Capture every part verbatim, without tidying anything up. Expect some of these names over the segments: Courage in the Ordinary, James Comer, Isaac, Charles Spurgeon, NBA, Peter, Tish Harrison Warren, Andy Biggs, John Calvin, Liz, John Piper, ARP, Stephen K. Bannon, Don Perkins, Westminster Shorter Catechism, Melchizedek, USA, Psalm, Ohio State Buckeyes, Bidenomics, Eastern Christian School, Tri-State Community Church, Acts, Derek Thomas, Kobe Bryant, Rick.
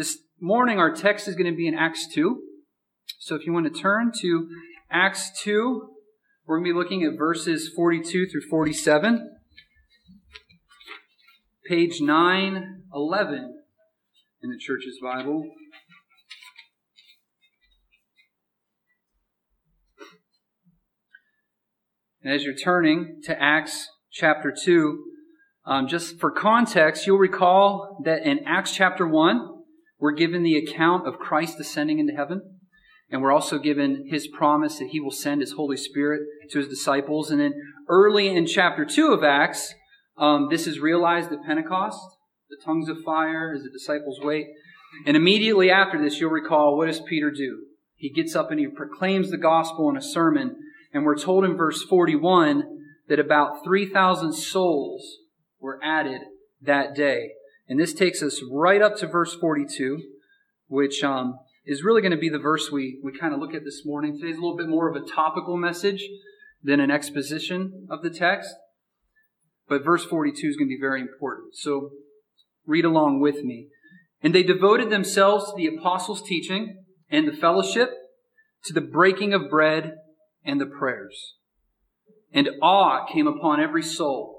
This morning our text is going to be in Acts two. So if you want to turn to Acts two, we're going to be looking at verses forty-two through forty-seven. Page nine eleven in the church's Bible. And as you're turning to Acts chapter two, um, just for context, you'll recall that in Acts chapter one, we're given the account of Christ ascending into heaven. And we're also given his promise that he will send his Holy Spirit to his disciples. And then early in chapter two of Acts, Um, this is realized at Pentecost, the tongues of fire as the disciples wait. And immediately after this, you'll recall, what does Peter do? He gets up and he proclaims the gospel in a sermon. And we're told in verse forty-one that about three thousand souls were added that day. And this takes us right up to verse forty-two, which um, is really going to be the verse we, we kind of look at this morning. Today's a little bit more of a topical message than an exposition of the text. But verse forty-two is going to be very important. So read along with me. And they devoted themselves to the apostles' teaching and the fellowship, to the breaking of bread and the prayers. And awe came upon every soul,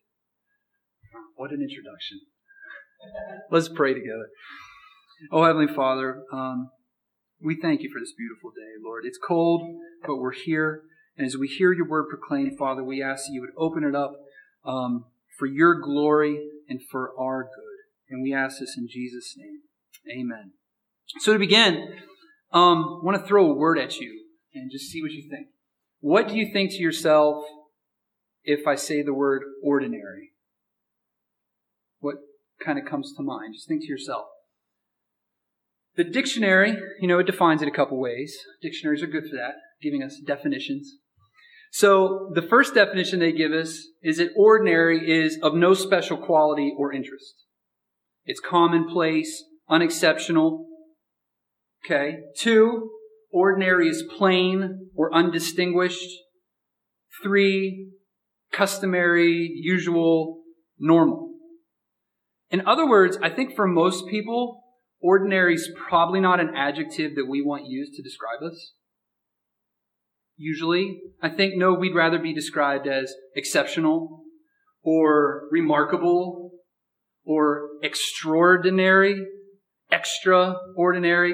What an introduction. Let's pray together. Oh, Heavenly Father, um, we thank you for this beautiful day, Lord. It's cold, but we're here. And as we hear your word proclaimed, Father, we ask that you would open it up um, for your glory and for our good. And we ask this in Jesus' name. Amen. So to begin, um, I want to throw a word at you and just see what you think. What do you think to yourself if I say the word ordinary? What kind of comes to mind? Just think to yourself. The dictionary, you know, it defines it a couple ways. Dictionaries are good for that, giving us definitions. So the first definition they give us is that ordinary is of no special quality or interest. It's commonplace, unexceptional. Okay. Two, ordinary is plain or undistinguished. Three, customary, usual, normal. In other words, I think for most people, ordinary is probably not an adjective that we want used to describe us. Usually, I think, no, we'd rather be described as exceptional or remarkable or extraordinary, extraordinary.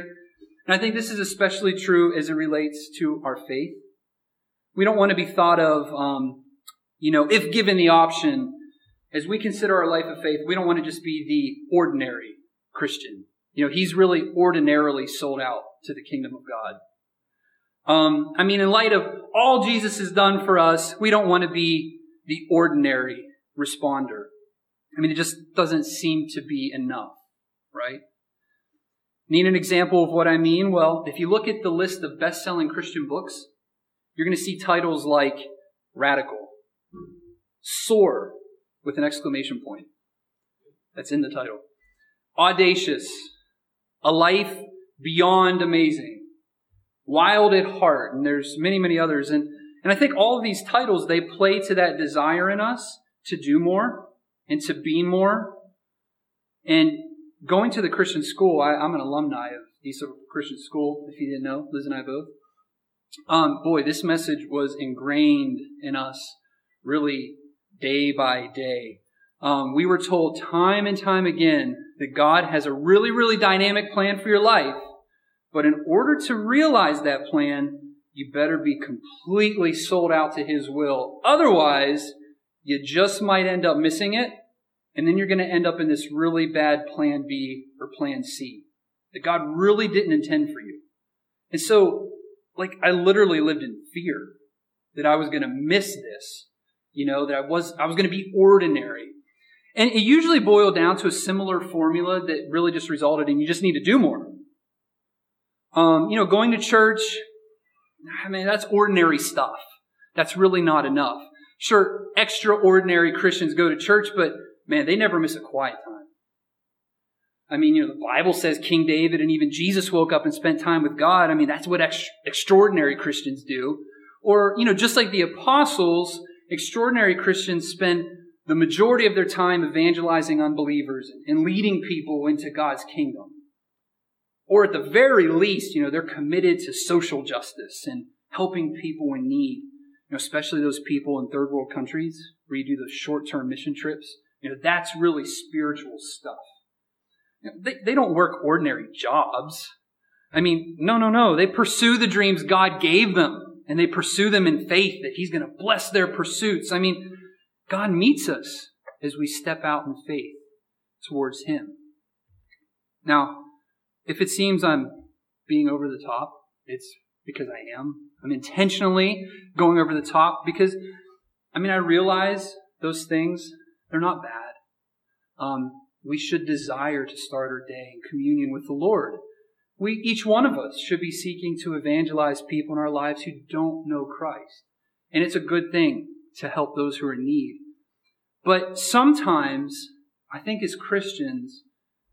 And I think this is especially true as it relates to our faith. We don't want to be thought of, um, you know, if given the option, as we consider our life of faith, we don't want to just be the ordinary Christian. You know, he's really ordinarily sold out to the kingdom of God. Um, I mean, in light of all Jesus has done for us, we don't want to be the ordinary responder. I mean, it just doesn't seem to be enough, right? Need an example of what I mean? Well, if you look at the list of best-selling Christian books, you're going to see titles like Radical, Soar, with an exclamation point. That's in the title. Audacious, A Life Beyond Amazing, Wild at Heart, and there's many, many others. And, and I think all of these titles, they play to that desire in us to do more and to be more. And going to the Christian school, I, I'm an alumni of Eastern Christian School, if you didn't know, Liz and I both. Um, boy, this message was ingrained in us really day by day. Um, we were told time and time again that God has a really, really dynamic plan for your life. But in order to realize that plan, you better be completely sold out to his will. Otherwise, you just might end up missing it. And then you're going to end up in this really bad plan B or plan C that God really didn't intend for you. And so, like, I literally lived in fear that I was going to miss this, you know, that I was, I was going to be ordinary. And it usually boiled down to a similar formula that really just resulted in you just need to do more. Um, you know, going to church, I mean, that's ordinary stuff. That's really not enough. Sure, extraordinary Christians go to church, but man, they never miss a quiet time. I mean, you know, the Bible says King David and even Jesus woke up and spent time with God. I mean, that's what ex- extraordinary Christians do. Or, you know, just like the apostles, extraordinary Christians spend the majority of their time evangelizing unbelievers and leading people into God's kingdom. Or at the very least, you know, they're committed to social justice and helping people in need, you know, especially those people in third world countries where you do those short-term mission trips. You know, that's really spiritual stuff. You know, they, they don't work ordinary jobs. I mean, no, no, no. They pursue the dreams God gave them, and they pursue them in faith that He's going to bless their pursuits. I mean, God meets us as we step out in faith towards Him. Now, if it seems I'm being over the top, it's because I am. I'm intentionally going over the top because, I mean, I realize those things, they're not bad. Um, we should desire to start our day in communion with the Lord. We, each one of us, should be seeking to evangelize people in our lives who don't know Christ. And it's a good thing to help those who are in need. But sometimes, I think as Christians,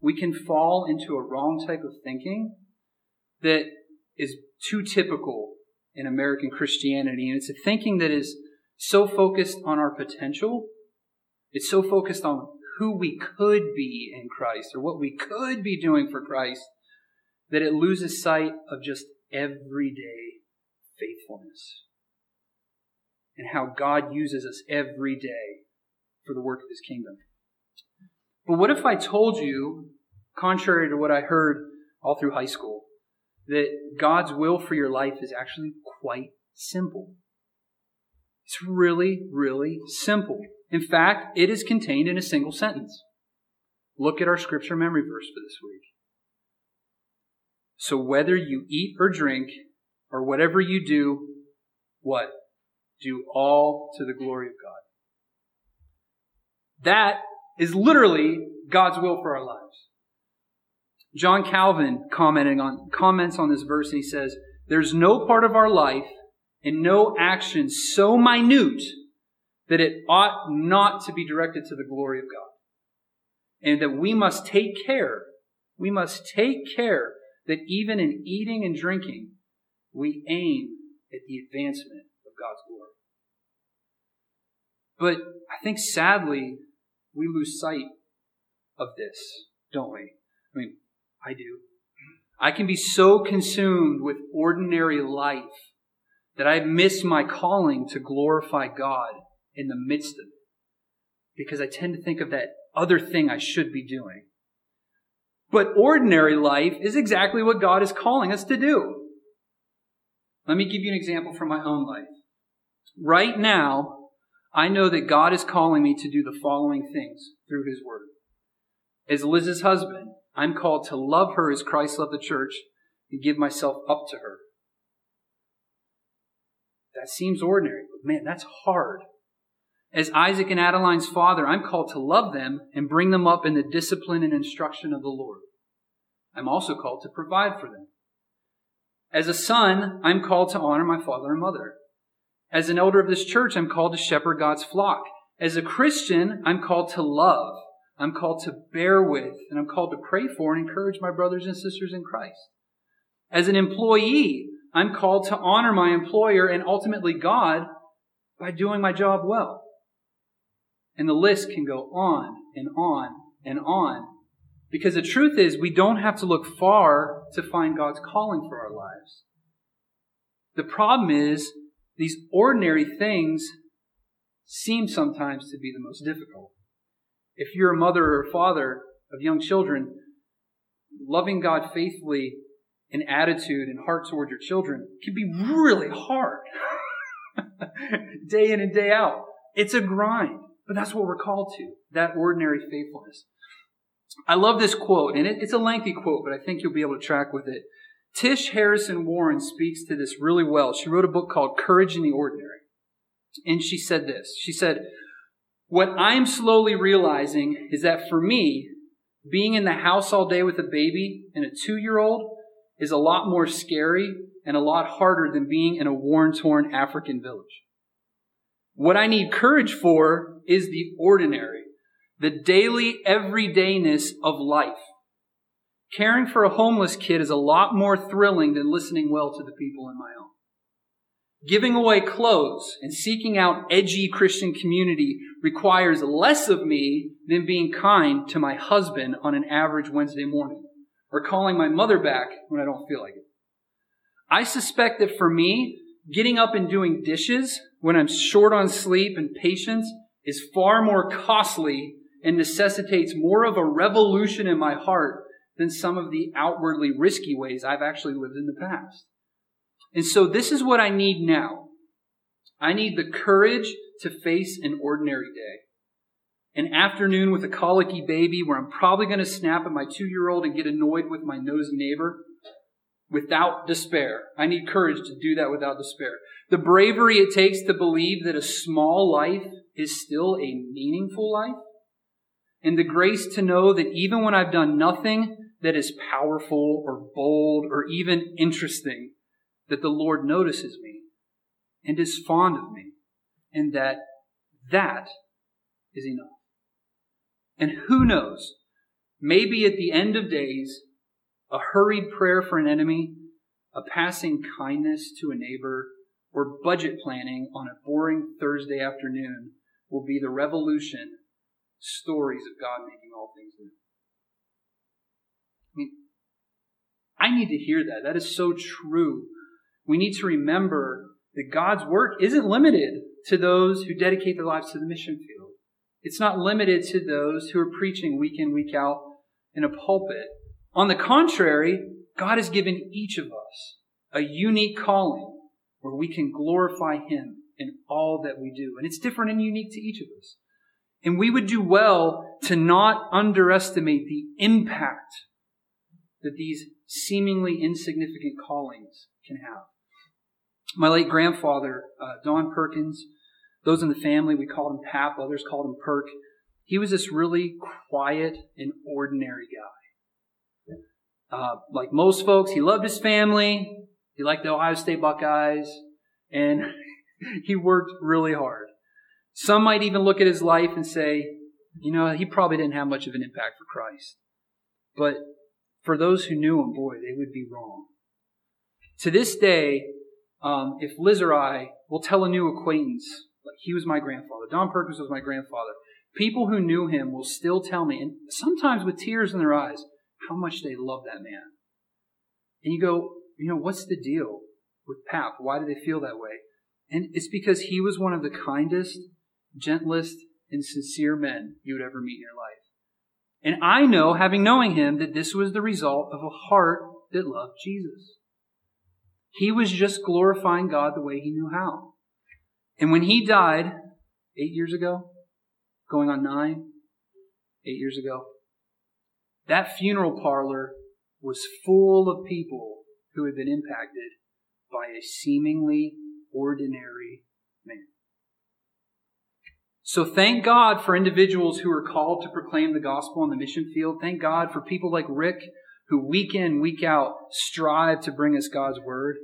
we can fall into a wrong type of thinking that is too typical in American Christianity. And it's a thinking that is so focused on our potential. It's so focused on who we could be in Christ or what we could be doing for Christ that it loses sight of just everyday faithfulness and how God uses us every day for the work of His kingdom. But what if I told you, contrary to what I heard all through high school, that God's will for your life is actually quite simple? It's really, really simple. In fact, it is contained in a single sentence. Look at our scripture memory verse for this week. So whether you eat or drink, or whatever you do, what? Do all to the glory of God. That is literally God's will for our lives. John Calvin commenting on, comments on this verse, and he says, "There's no part of our life and no action so minute that it ought not to be directed to the glory of God, and that we must take care, we must take care that even in eating and drinking, we aim at the advancement of God's glory." But I think sadly, we lose sight of this, don't we? I mean, I do. I can be so consumed with ordinary life that I miss my calling to glorify God in the midst of it, because I tend to think of that other thing I should be doing. But ordinary life is exactly what God is calling us to do. Let me give you an example from my own life. Right now, I know that God is calling me to do the following things through His Word. As Liz's husband, I'm called to love her as Christ loved the church and give myself up to her. That seems ordinary, but man, that's hard. As Isaac and Adeline's father, I'm called to love them and bring them up in the discipline and instruction of the Lord. I'm also called to provide for them. As a son, I'm called to honor my father and mother. As an elder of this church, I'm called to shepherd God's flock. As a Christian, I'm called to love. I'm called to bear with, and I'm called to pray for and encourage my brothers and sisters in Christ. As an employee, I'm called to honor my employer and ultimately God by doing my job well. And the list can go on and on and on. Because the truth is, we don't have to look far to find God's calling for our lives. The problem is, these ordinary things seem sometimes to be the most difficult. If you're a mother or a father of young children, loving God faithfully in attitude and heart towards your children can be really hard. Day in and day out. It's a grind. But that's what we're called to, that ordinary faithfulness. I love this quote, and it, it's a lengthy quote, but I think you'll be able to track with it. Tish Harrison Warren speaks to this really well. She wrote a book called Courage in the Ordinary, and she said this. She said, "What I'm slowly realizing is that for me, being in the house all day with a baby and a two-year-old is a lot more scary and a lot harder than being in a war-torn African village. What I need courage for is the ordinary, the daily everydayness of life. Caring for a homeless kid is a lot more thrilling than listening well to the people in my own. Giving away clothes and seeking out edgy Christian community requires less of me than being kind to my husband on an average Wednesday morning, or calling my mother back when I don't feel like it. I suspect that for me, getting up and doing dishes when I'm short on sleep and patience is far more costly and necessitates more of a revolution in my heart than some of the outwardly risky ways I've actually lived in the past. And so this is what I need now. I need the courage to face an ordinary day. An afternoon with a colicky baby where I'm probably going to snap at my two-year-old and get annoyed with my nosy neighbor without despair. I need courage to do that without despair. The bravery it takes to believe that a small life is still a meaningful life. And the grace to know that even when I've done nothing that is powerful or bold or even interesting, that the Lord notices me and is fond of me, and that that is enough. And who knows, maybe at the end of days, a hurried prayer for an enemy, a passing kindness to a neighbor, or budget planning on a boring Thursday afternoon will be the revolution stories of God making all things new. I mean, I need to hear that. That is so true. We need to remember that God's work isn't limited to those who dedicate their lives to the mission field. It's not limited to those who are preaching week in, week out in a pulpit. On the contrary, God has given each of us a unique calling where we can glorify Him in all that we do. And it's different and unique to each of us. And we would do well to not underestimate the impact that these seemingly insignificant callings can have. My late grandfather, uh, Don Perkins, those in the family, we called him Pap, others called him Perk. He was this really quiet and ordinary guy. Uh, like most folks, he loved his family. He liked the Ohio State Buckeyes. And he worked really hard. Some might even look at his life and say, you know, he probably didn't have much of an impact for Christ. But for those who knew him, boy, they would be wrong. To this day, um, if Liz or I will tell a new acquaintance, like he was my grandfather, Don Perkins was my grandfather, people who knew him will still tell me, and sometimes with tears in their eyes, how much they love that man. And you go, you know, what's the deal with Pap? Why do they feel that way? And it's because he was one of the kindest, gentlest, and sincere men you would ever meet in your life. And I know, having known him, that this was the result of a heart that loved Jesus. He was just glorifying God the way he knew how. And when he died eight years ago, going on nine, eight years ago, that funeral parlor was full of people who had been impacted by a seemingly ordinary man. So thank God for individuals who are called to proclaim the gospel on the mission field. Thank God for people like Rick, who week in, week out, strive to bring us God's word.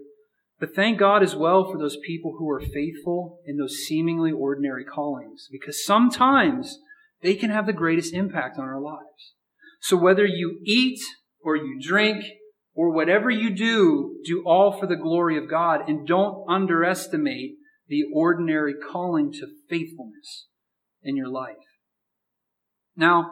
But thank God as well for those people who are faithful in those seemingly ordinary callings, because sometimes they can have the greatest impact on our lives. So whether you eat or you drink or whatever you do, do all for the glory of God, and don't underestimate the ordinary calling to faithfulness in your life. Now,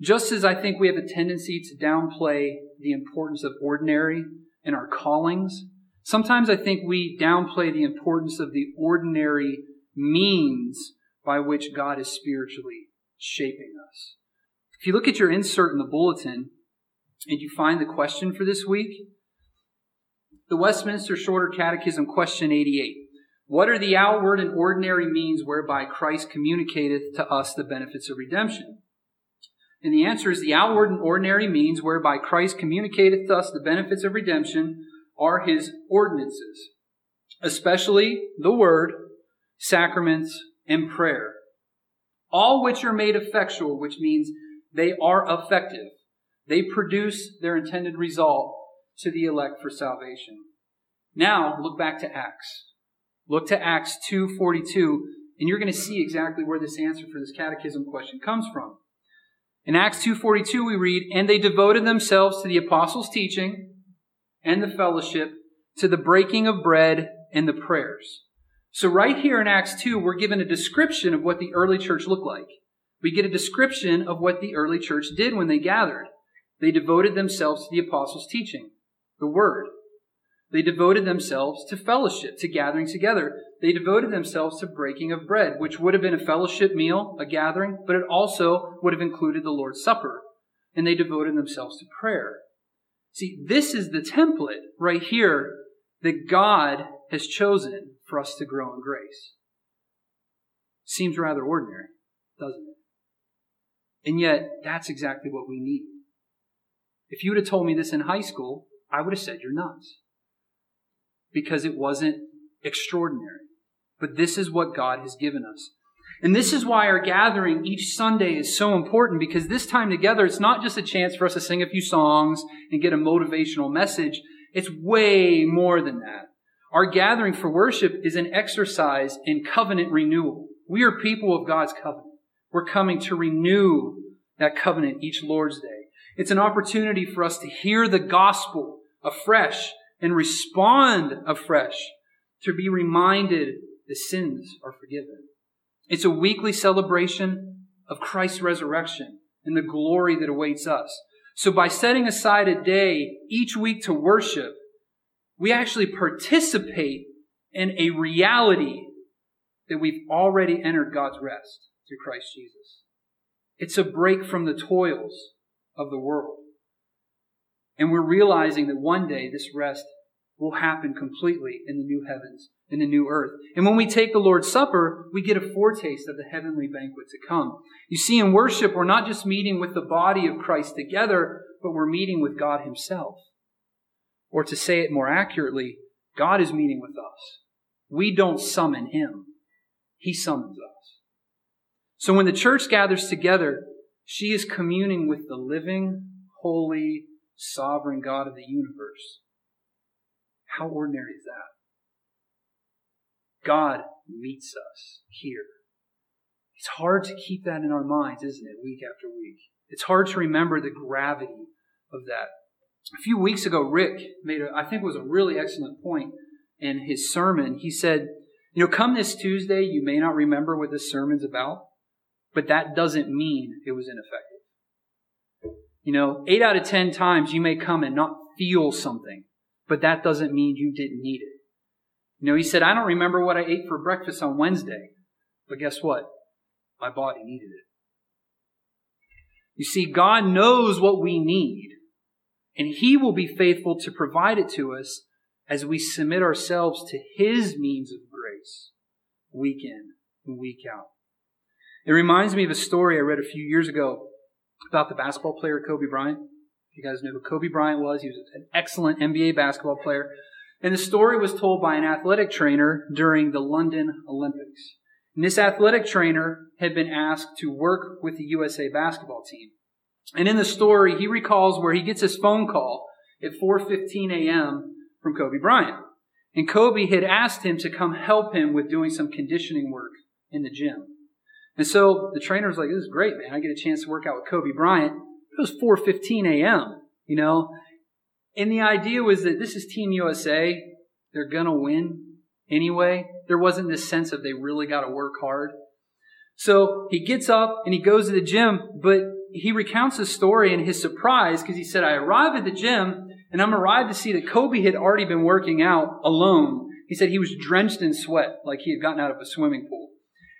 just as I think we have a tendency to downplay the importance of ordinary in our callings, sometimes I think we downplay the importance of the ordinary means by which God is spiritually shaping us. If you look at your insert in the bulletin and you find the question for this week, the Westminster Shorter Catechism, question eighty-eight. What are the outward and ordinary means whereby Christ communicateth to us the benefits of redemption? And the answer is the outward and ordinary means whereby Christ communicateth to us the benefits of redemption are his ordinances, especially the word, sacraments, and prayer, all which are made effectual, which means they are effective. They produce their intended result to the elect for salvation. Now, look back to Acts. Look to Acts two forty-two, and you're going to see exactly where this answer for this catechism question comes from. In Acts two forty-two, we read, "And they devoted themselves to the apostles' teaching and the fellowship, to the breaking of bread and the prayers." So right here in Acts two, we're given a description of what the early church looked like. We get a description of what the early church did when they gathered. They devoted themselves to the apostles' teaching, the word. They devoted themselves to fellowship, to gathering together. They devoted themselves to breaking of bread, which would have been a fellowship meal, a gathering, but it also would have included the Lord's Supper. And they devoted themselves to prayer. See, this is the template right here that God has chosen for us to grow in grace. Seems rather ordinary, doesn't it? And yet, that's exactly what we need. If you would have told me this in high school, I would have said you're nuts, because it wasn't extraordinary. But this is what God has given us. And this is why our gathering each Sunday is so important, because this time together, it's not just a chance for us to sing a few songs and get a motivational message. It's way more than that. Our gathering for worship is an exercise in covenant renewal. We are people of God's covenant. We're coming to renew that covenant each Lord's Day. It's an opportunity for us to hear the gospel afresh and respond afresh, to be reminded the sins are forgiven. It's a weekly celebration of Christ's resurrection and the glory that awaits us. So by setting aside a day each week to worship, we actually participate in a reality that we've already entered God's rest through Christ Jesus. It's a break from the toils of the world. And we're realizing that one day this rest will happen completely in the new heavens, in the new earth. And when we take the Lord's Supper, we get a foretaste of the heavenly banquet to come. You see, in worship, we're not just meeting with the body of Christ together, but we're meeting with God himself. Or to say it more accurately, God is meeting with us. We don't summon him. He summons us. So when the church gathers together, she is communing with the living, holy, sovereign God of the universe. How ordinary is that? God meets us here. It's hard to keep that in our minds, isn't it, week after week? It's hard to remember the gravity of that. A few weeks ago, Rick made, a, I think, was a really excellent point in his sermon. He said, you know, come this Tuesday, you may not remember what this sermon's about, but that doesn't mean it was ineffective. You know, eight out of ten times you may come and not feel something, but that doesn't mean you didn't need it. You know, he said, I don't remember what I ate for breakfast on Wednesday, but guess what? My body needed it. You see, God knows what we need, and he will be faithful to provide it to us as we submit ourselves to his means of grace, week in and week out. It reminds me of a story I read a few years ago about the basketball player Kobe Bryant. You guys know who Kobe Bryant was. He was an excellent N B A basketball player. And the story was told by an athletic trainer during the London Olympics. And this athletic trainer had been asked to work with the U S A basketball team. And in the story, he recalls where he gets his phone call at four fifteen a.m. from Kobe Bryant. And Kobe had asked him to come help him with doing some conditioning work in the gym. And so the trainer was like, this is great, man. I get a chance to work out with Kobe Bryant. It was four fifteen a.m., you know. And the idea was that this is Team U S A. They're going to win anyway. There wasn't this sense of they really got to work hard. So he gets up and he goes to the gym, but he recounts his story and his surprise, because he said, I arrived at the gym and I'm arrived to see that Kobe had already been working out alone. He said he was drenched in sweat, like he had gotten out of a swimming pool.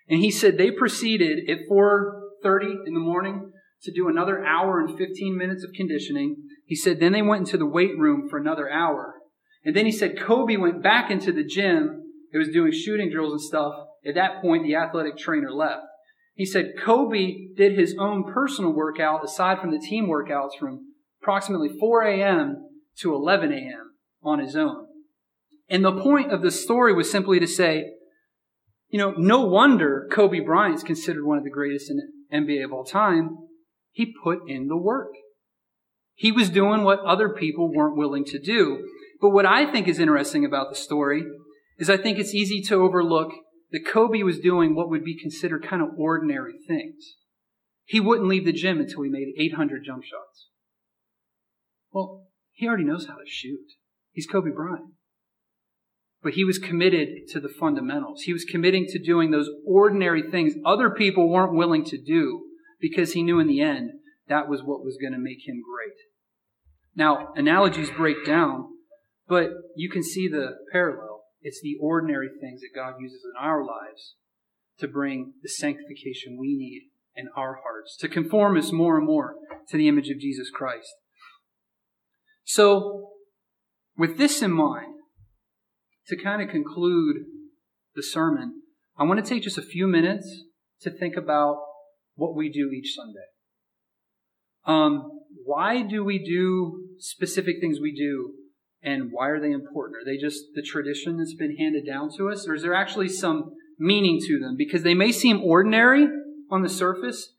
And he said they proceeded at four thirty in the morning to do another hour and fifteen minutes of conditioning. He said then they went into the weight room for another hour. And then he said Kobe went back into the gym. It was doing shooting drills and stuff. At that point, the athletic trainer left. He said Kobe did his own personal workout, aside from the team workouts, from approximately four a.m. to eleven a.m. on his own. And the point of the story was simply to say, you know, no wonder Kobe Bryant's considered one of the greatest in N B A of all time. He put in the work. He was doing what other people weren't willing to do. But what I think is interesting about the story is I think it's easy to overlook that Kobe was doing what would be considered kind of ordinary things. He wouldn't leave the gym until he made eight hundred jump shots. Well, he already knows how to shoot. He's Kobe Bryant. But he was committed to the fundamentals. He was committing to doing those ordinary things other people weren't willing to do because he knew in the end that was what was going to make him great. Now, analogies break down, but you can see the parallel. It's the ordinary things that God uses in our lives to bring the sanctification we need in our hearts, to conform us more and more to the image of Jesus Christ. So, with this in mind, to kind of conclude the sermon, I want to take just a few minutes to think about what we do each Sunday. Um, why do we do specific things we do, and why are they important? Are they just the tradition that's been handed down to us, or is there actually some meaning to them? Because they may seem ordinary on the surface,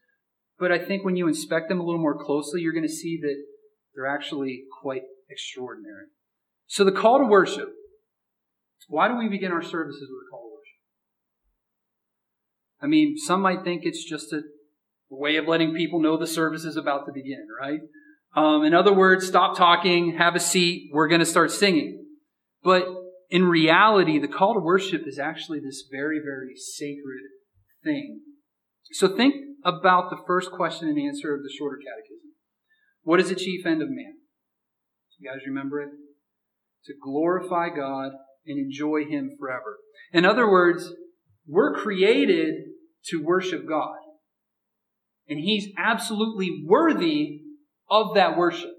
but I think when you inspect them a little more closely, you're going to see that they're actually quite extraordinary. So the call to worship. Why do we begin our services with a call to worship? I mean, some might think it's just a way of letting people know the service is about to begin, right? Um, in other words, stop talking, have a seat, we're going to start singing. But in reality, the call to worship is actually this very, very sacred thing. So think about the first question and answer of the Shorter Catechism. What is the chief end of man? You guys remember it? To glorify God and enjoy Him forever. In other words, we're created to worship God. And He's absolutely worthy of that worship.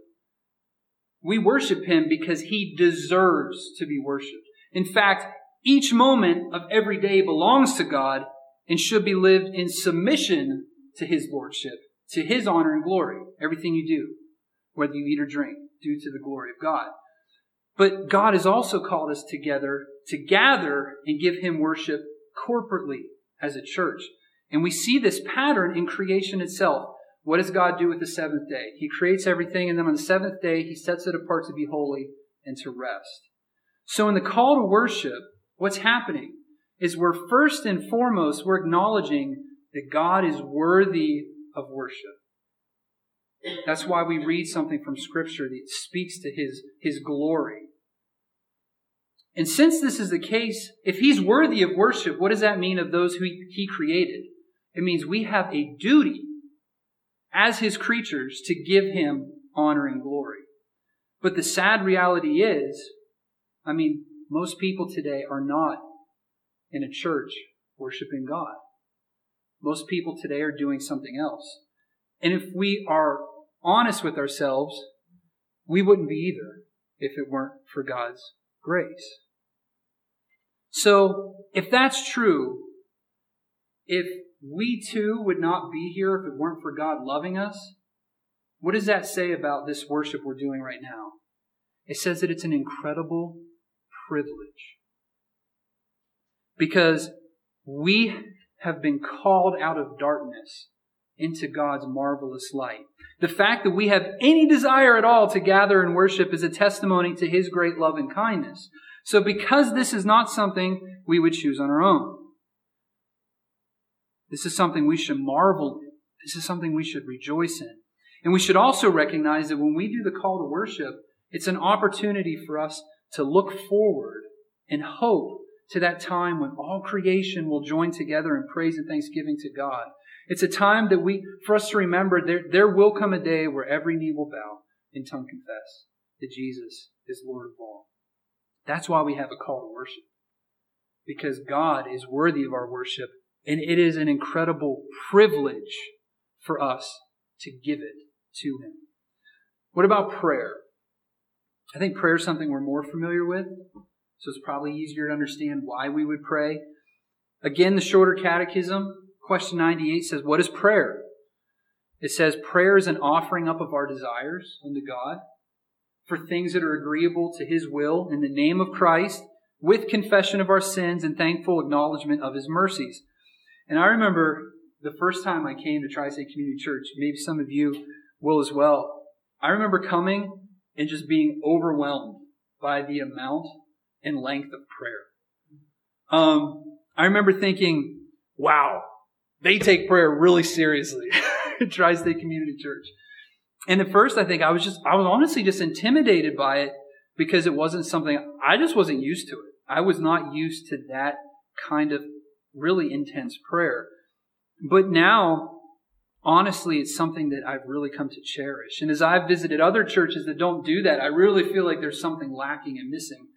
We worship Him because He deserves to be worshipped. In fact, each moment of every day belongs to God and should be lived in submission to His lordship, to His honor and glory. Everything you do, whether you eat or drink, due to the glory of God. But God has also called us together to gather and give Him worship corporately as a church. And we see this pattern in creation itself. What does God do with the seventh day? He creates everything, and then on the seventh day, He sets it apart to be holy and to rest. So in the call to worship, what's happening is we're first and foremost, we're acknowledging that God is worthy of worship. That's why we read something from Scripture that speaks to His, His glory. And since this is the case, if He's worthy of worship, what does that mean of those who He created? It means we have a duty as His creatures to give Him honor and glory. But the sad reality is, I mean, most people today are not in a church worshiping God. Most people today are doing something else. And if we are honest with ourselves, we wouldn't be either if it weren't for God's grace. So if that's true, if we too would not be here if it weren't for God loving us, what does that say about this worship we're doing right now? It says that it's an incredible privilege. Because we have been called out of darkness into God's marvelous light. The fact that we have any desire at all to gather and worship is a testimony to His great love and kindness. So because this is not something we would choose on our own, this is something we should marvel in. This is something we should rejoice in. And we should also recognize that when we do the call to worship, it's an opportunity for us to look forward and hope to that time when all creation will join together in praise and thanksgiving to God. It's a time that we, for us to remember, there, there will come a day where every knee will bow and tongue confess that Jesus is Lord of all. That's why we have a call to worship. Because God is worthy of our worship, and it is an incredible privilege for us to give it to Him. What about prayer? I think prayer is something we're more familiar with, so it's probably easier to understand why we would pray. Again, the Shorter Catechism, question ninety-eight says, what is prayer? It says, prayer is an offering up of our desires unto God for things that are agreeable to His will in the name of Christ, with confession of our sins and thankful acknowledgement of His mercies. And I remember the first time I came to Tri-State Community Church, maybe some of you will as well, I remember coming and just being overwhelmed by the amount and length of prayer. Um, I remember thinking, wow, they take prayer really seriously at Tri-State Community Church. And at first, I think I was just, I was honestly just intimidated by it because it wasn't something, I just wasn't used to it. I was not used to that kind of really intense prayer. But now, honestly, it's something that I've really come to cherish. And as I've visited other churches that don't do that, I really feel like there's something lacking and missing.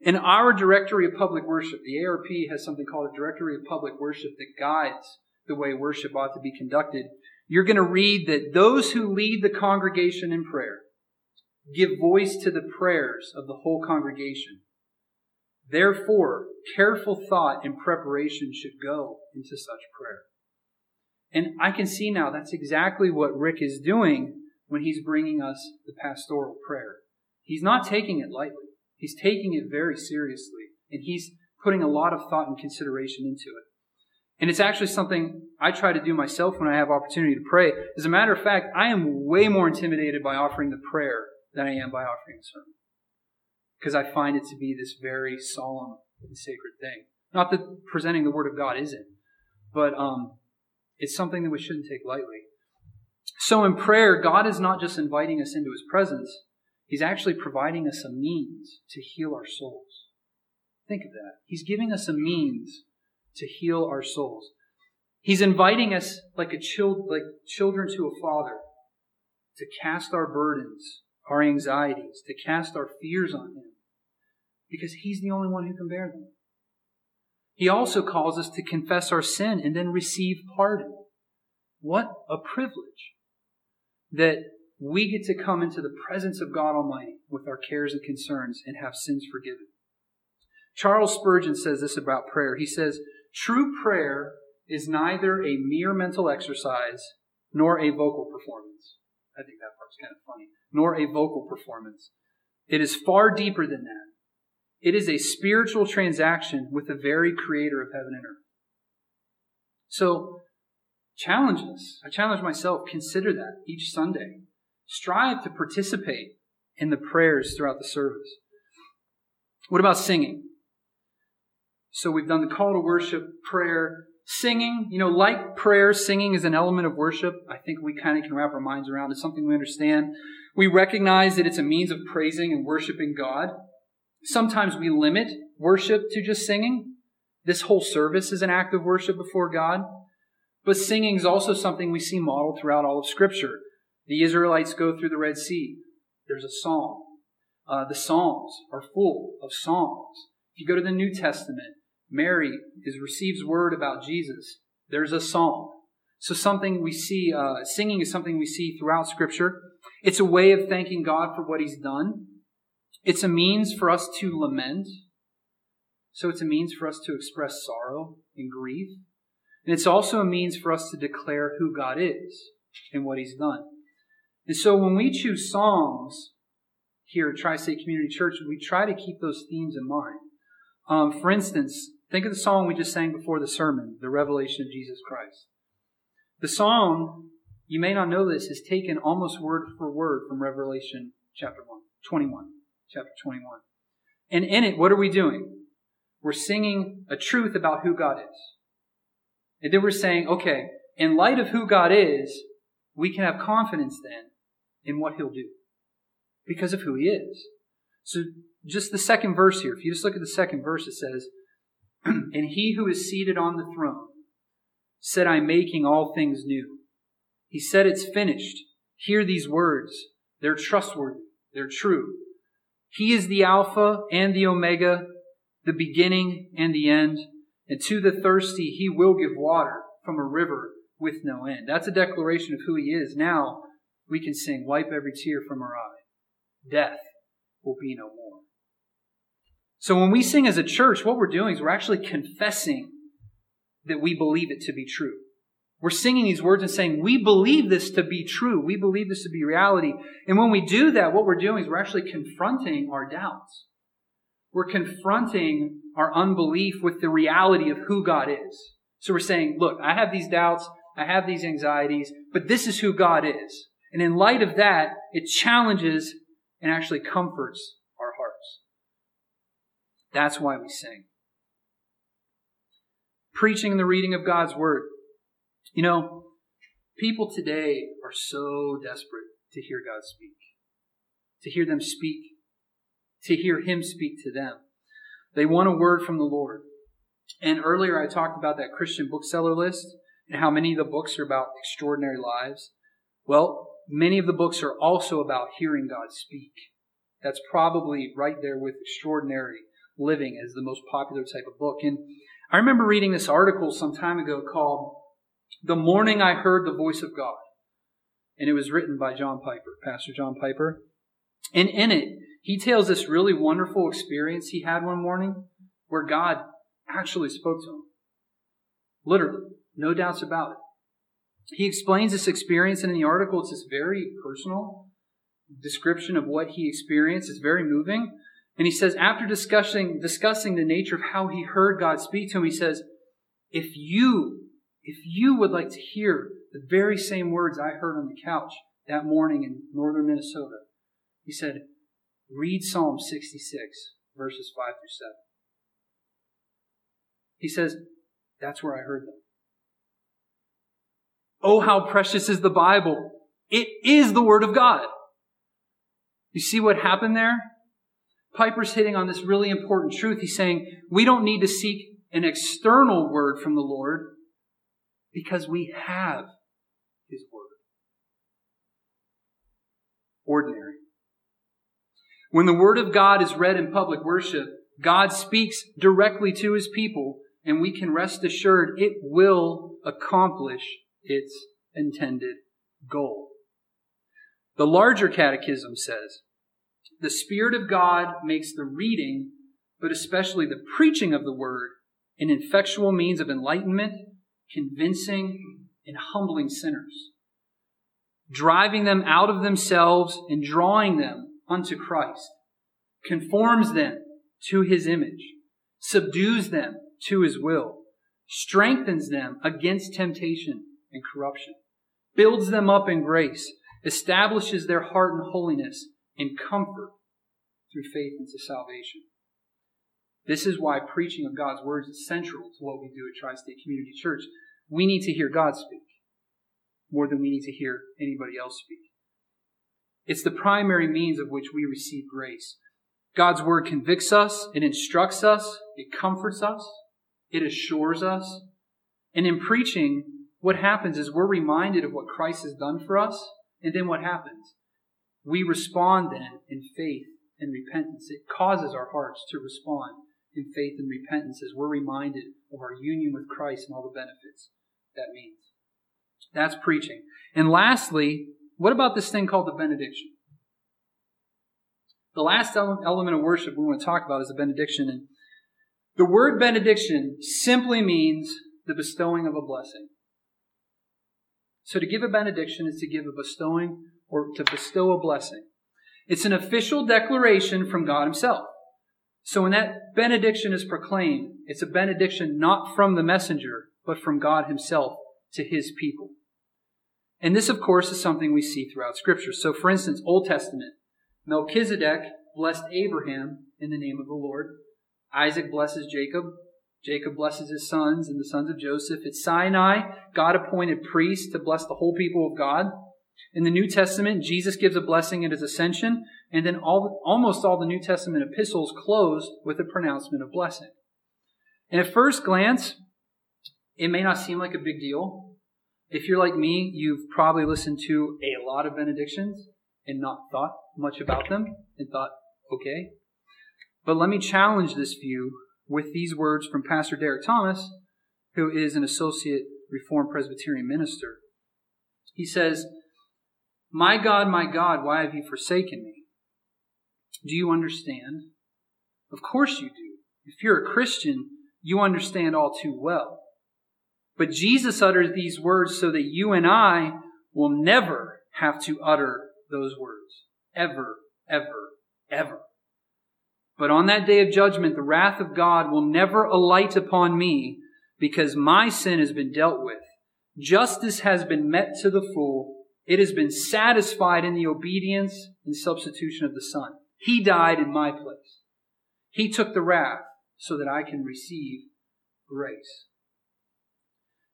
In our Directory of Public Worship, the A R P has something called a Directory of Public Worship that guides the way worship ought to be conducted. You're going to read that those who lead the congregation in prayer give voice to the prayers of the whole congregation. Therefore, careful thought and preparation should go into such prayer. And I can see now that's exactly what Rick is doing when he's bringing us the pastoral prayer. He's not taking it lightly. He's taking it very seriously. And he's putting a lot of thought and consideration into it. And it's actually something I try to do myself when I have opportunity to pray. As a matter of fact, I am way more intimidated by offering the prayer than I am by offering a sermon. Because I find it to be this very solemn and sacred thing. Not that presenting the Word of God isn't, but um, it's something that we shouldn't take lightly. So in prayer, God is not just inviting us into His presence. He's actually providing us a means to heal our souls. Think of that. He's giving us a means to heal our souls. He's inviting us like a child, like children to a father, to cast our burdens, our anxieties, to cast our fears on Him, because He's the only one who can bear them. He also calls us to confess our sin and then receive pardon. What a privilege that we get to come into the presence of God Almighty with our cares and concerns and have sins forgiven. Charles Spurgeon says this about prayer. He says, "True prayer is neither a mere mental exercise nor a vocal performance." I think that part's kind of funny. Nor a vocal performance. It is far deeper than that. It is a spiritual transaction with the very Creator of heaven and earth. So, challenge us. I challenge myself. Consider that each Sunday. Strive to participate in the prayers throughout the service. What about singing? So we've done the call to worship, prayer, singing. You know, like prayer, singing is an element of worship. I think we kind of can wrap our minds around. It's something we understand. We recognize that it's a means of praising and worshiping God. Sometimes we limit worship to just singing. This whole service is an act of worship before God. But singing is also something we see modeled throughout all of Scripture. The Israelites go through the Red Sea. There's a song. Uh, the Psalms are full of songs. If you go to the New Testament, Mary is, receives word about Jesus. There's a psalm. So something we see, uh, singing is something we see throughout Scripture. It's a way of thanking God for what He's done. It's a means for us to lament. So it's a means for us to express sorrow and grief. And it's also a means for us to declare who God is and what He's done. And so when we choose songs here at Tri-State Community Church, we try to keep those themes in mind. Um, for instance, think of the song we just sang before the sermon, The Revelation of Jesus Christ. The song, you may not know this, is taken almost word for word from Revelation chapter one, twenty-one. Chapter twenty-one. And in it, what are we doing? We're singing a truth about who God is. And then we're saying, okay, in light of who God is, we can have confidence then in what He'll do because of who He is. So just the second verse here, if you just look at the second verse, it says, "And He who is seated on the throne said, I'm making all things new. He said, it's finished. Hear these words. They're trustworthy. They're true. He is the Alpha and the Omega, the beginning and the end. And to the thirsty, He will give water from a river with no end." That's a declaration of who He is. Now we can sing, "Wipe every tear from our eye. Death will be no more." So when we sing as a church, what we're doing is we're actually confessing that we believe it to be true. We're singing these words and saying, we believe this to be true. We believe this to be reality. And when we do that, what we're doing is we're actually confronting our doubts. We're confronting our unbelief with the reality of who God is. So we're saying, look, I have these doubts. I have these anxieties. But this is who God is. And in light of that, it challenges and actually comforts our hearts. That's why we sing. Preaching the reading of God's word. You know, people today are so desperate to hear God speak, to hear them speak, to hear Him speak to them. They want a word from the Lord. And earlier I talked about that Christian bookseller list and how many of the books are about extraordinary lives. Well, many of the books are also about hearing God speak. That's probably right there with Extraordinary Living as the most popular type of book. And I remember reading this article some time ago called The Morning I Heard the Voice of God. And it was written by John Piper, Pastor John Piper. And in it, he tells this really wonderful experience he had one morning where God actually spoke to him. Literally, no doubts about it. He explains this experience, and in the article, it's this very personal description of what he experienced. It's very moving. And he says, after discussing discussing the nature of how he heard God speak to him, he says, if you, if you would like to hear the very same words I heard on the couch that morning in northern Minnesota, he said, read Psalm sixty-six, verses five through seven. He says, that's where I heard them. Oh, how precious is the Bible. It is the Word of God. You see what happened there? Piper's hitting on this really important truth. He's saying we don't need to seek an external word from the Lord because we have His Word. Ordinary. When the Word of God is read in public worship, God speaks directly to His people, and we can rest assured it will accomplish its intended goal. The larger catechism says, the Spirit of God makes the reading, but especially the preaching of the Word, an effectual means of enlightenment, convincing and humbling sinners, driving them out of themselves and drawing them unto Christ, conforms them to His image, subdues them to His will, strengthens them against temptation and corruption, builds them up in grace, establishes their heart in holiness and comfort through faith into salvation. This is why preaching of God's words is central to what we do at Tri-State Community Church. We need to hear God speak more than we need to hear anybody else speak. It's the primary means of which we receive grace. God's word convicts us, it instructs us, it comforts us, it assures us. And in preaching, what happens is we're reminded of what Christ has done for us, and then what happens? We respond then in faith and repentance. It causes our hearts to respond in faith and repentance as we're reminded of our union with Christ and all the benefits that means. That's preaching. And lastly, what about this thing called the benediction? The last element of worship we want to talk about is the benediction. And the word benediction simply means the bestowing of a blessing. So to give a benediction is to give a bestowing or to bestow a blessing. It's an official declaration from God Himself. So when that benediction is proclaimed, it's a benediction not from the messenger, but from God Himself to His people. And this, of course, is something we see throughout Scripture. So for instance, Old Testament, Melchizedek blessed Abraham in the name of the Lord. Isaac blesses Jacob. Jacob blesses his sons and the sons of Joseph. At Sinai, God appointed priests to bless the whole people of God. In the New Testament, Jesus gives a blessing at His ascension, and then all, almost all the New Testament epistles close with a pronouncement of blessing. And at first glance, it may not seem like a big deal. If you're like me, you've probably listened to a lot of benedictions and not thought much about them and thought, okay. But let me challenge this view with these words from Pastor Derek Thomas, who is an associate Reformed Presbyterian minister. He says, "My God, my God, why have you forsaken me? Do you understand? Of course you do. If you're a Christian, you understand all too well. But Jesus uttered these words so that you and I will never have to utter those words. Ever, ever, ever. But on that day of judgment, the wrath of God will never alight upon me because my sin has been dealt with. Justice has been met to the full It has been satisfied in the obedience and substitution of the Son. He died in my place. He took the wrath so that I can receive grace.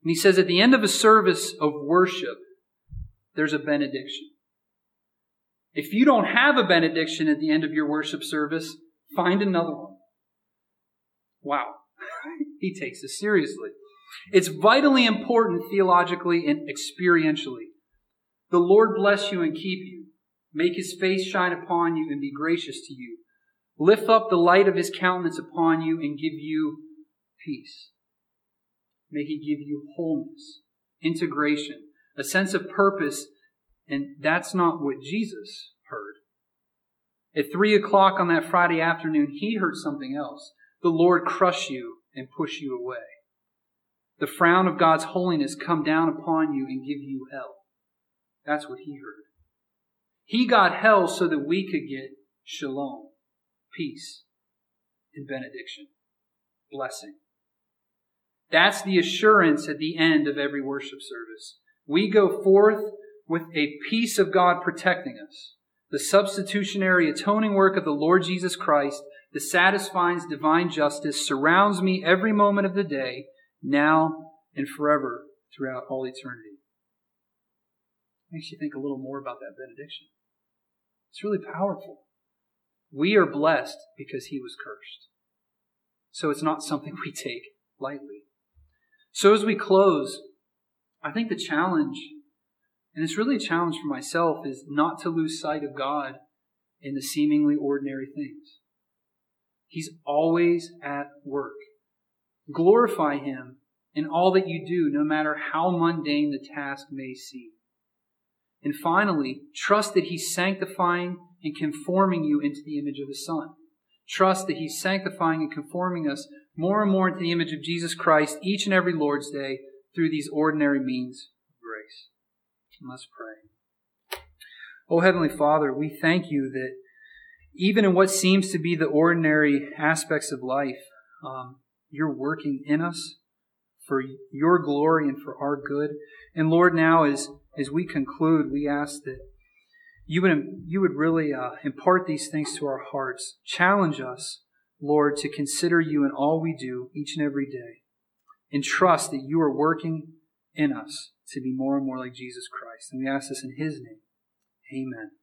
And he says at the end of a service of worship, there's a benediction. If you don't have a benediction at the end of your worship service, find another one. Wow. He takes this seriously. It's vitally important theologically and experientially. The Lord bless you and keep you. Make his face shine upon you and be gracious to you. Lift up the light of his countenance upon you and give you peace. May he give you wholeness, integration, a sense of purpose. And that's not what Jesus heard. At three o'clock on that Friday afternoon, he heard something else. The Lord crush you and push you away. The frown of God's holiness come down upon you and give you hell. That's what he heard. He got hell so that we could get shalom, peace, and benediction, blessing. That's the assurance at the end of every worship service. We go forth with a peace of God protecting us, the substitutionary atoning work of the Lord Jesus Christ, the satisfying divine justice surrounds me every moment of the day, now and forever throughout all eternity. Makes you think a little more about that benediction. It's really powerful. We are blessed because he was cursed. So it's not something we take lightly. So as we close, I think the challenge, and it's really a challenge for myself, is not to lose sight of God in the seemingly ordinary things. He's always at work. Glorify him in all that you do, no matter how mundane the task may seem. And finally, trust that he's sanctifying and conforming you into the image of his Son. Trust that he's sanctifying and conforming us more and more into the image of Jesus Christ each and every Lord's Day through these ordinary means of grace. And let's pray. Oh, Heavenly Father, we thank you that even in what seems to be the ordinary aspects of life, um, you're working in us for your glory and for our good. And Lord, now as, as we conclude, we ask that you would, you would really uh, impart these things to our hearts. Challenge us, Lord, to consider you in all we do each and every day, and trust that you are working in us to be more and more like Jesus Christ. And we ask this in his name. Amen.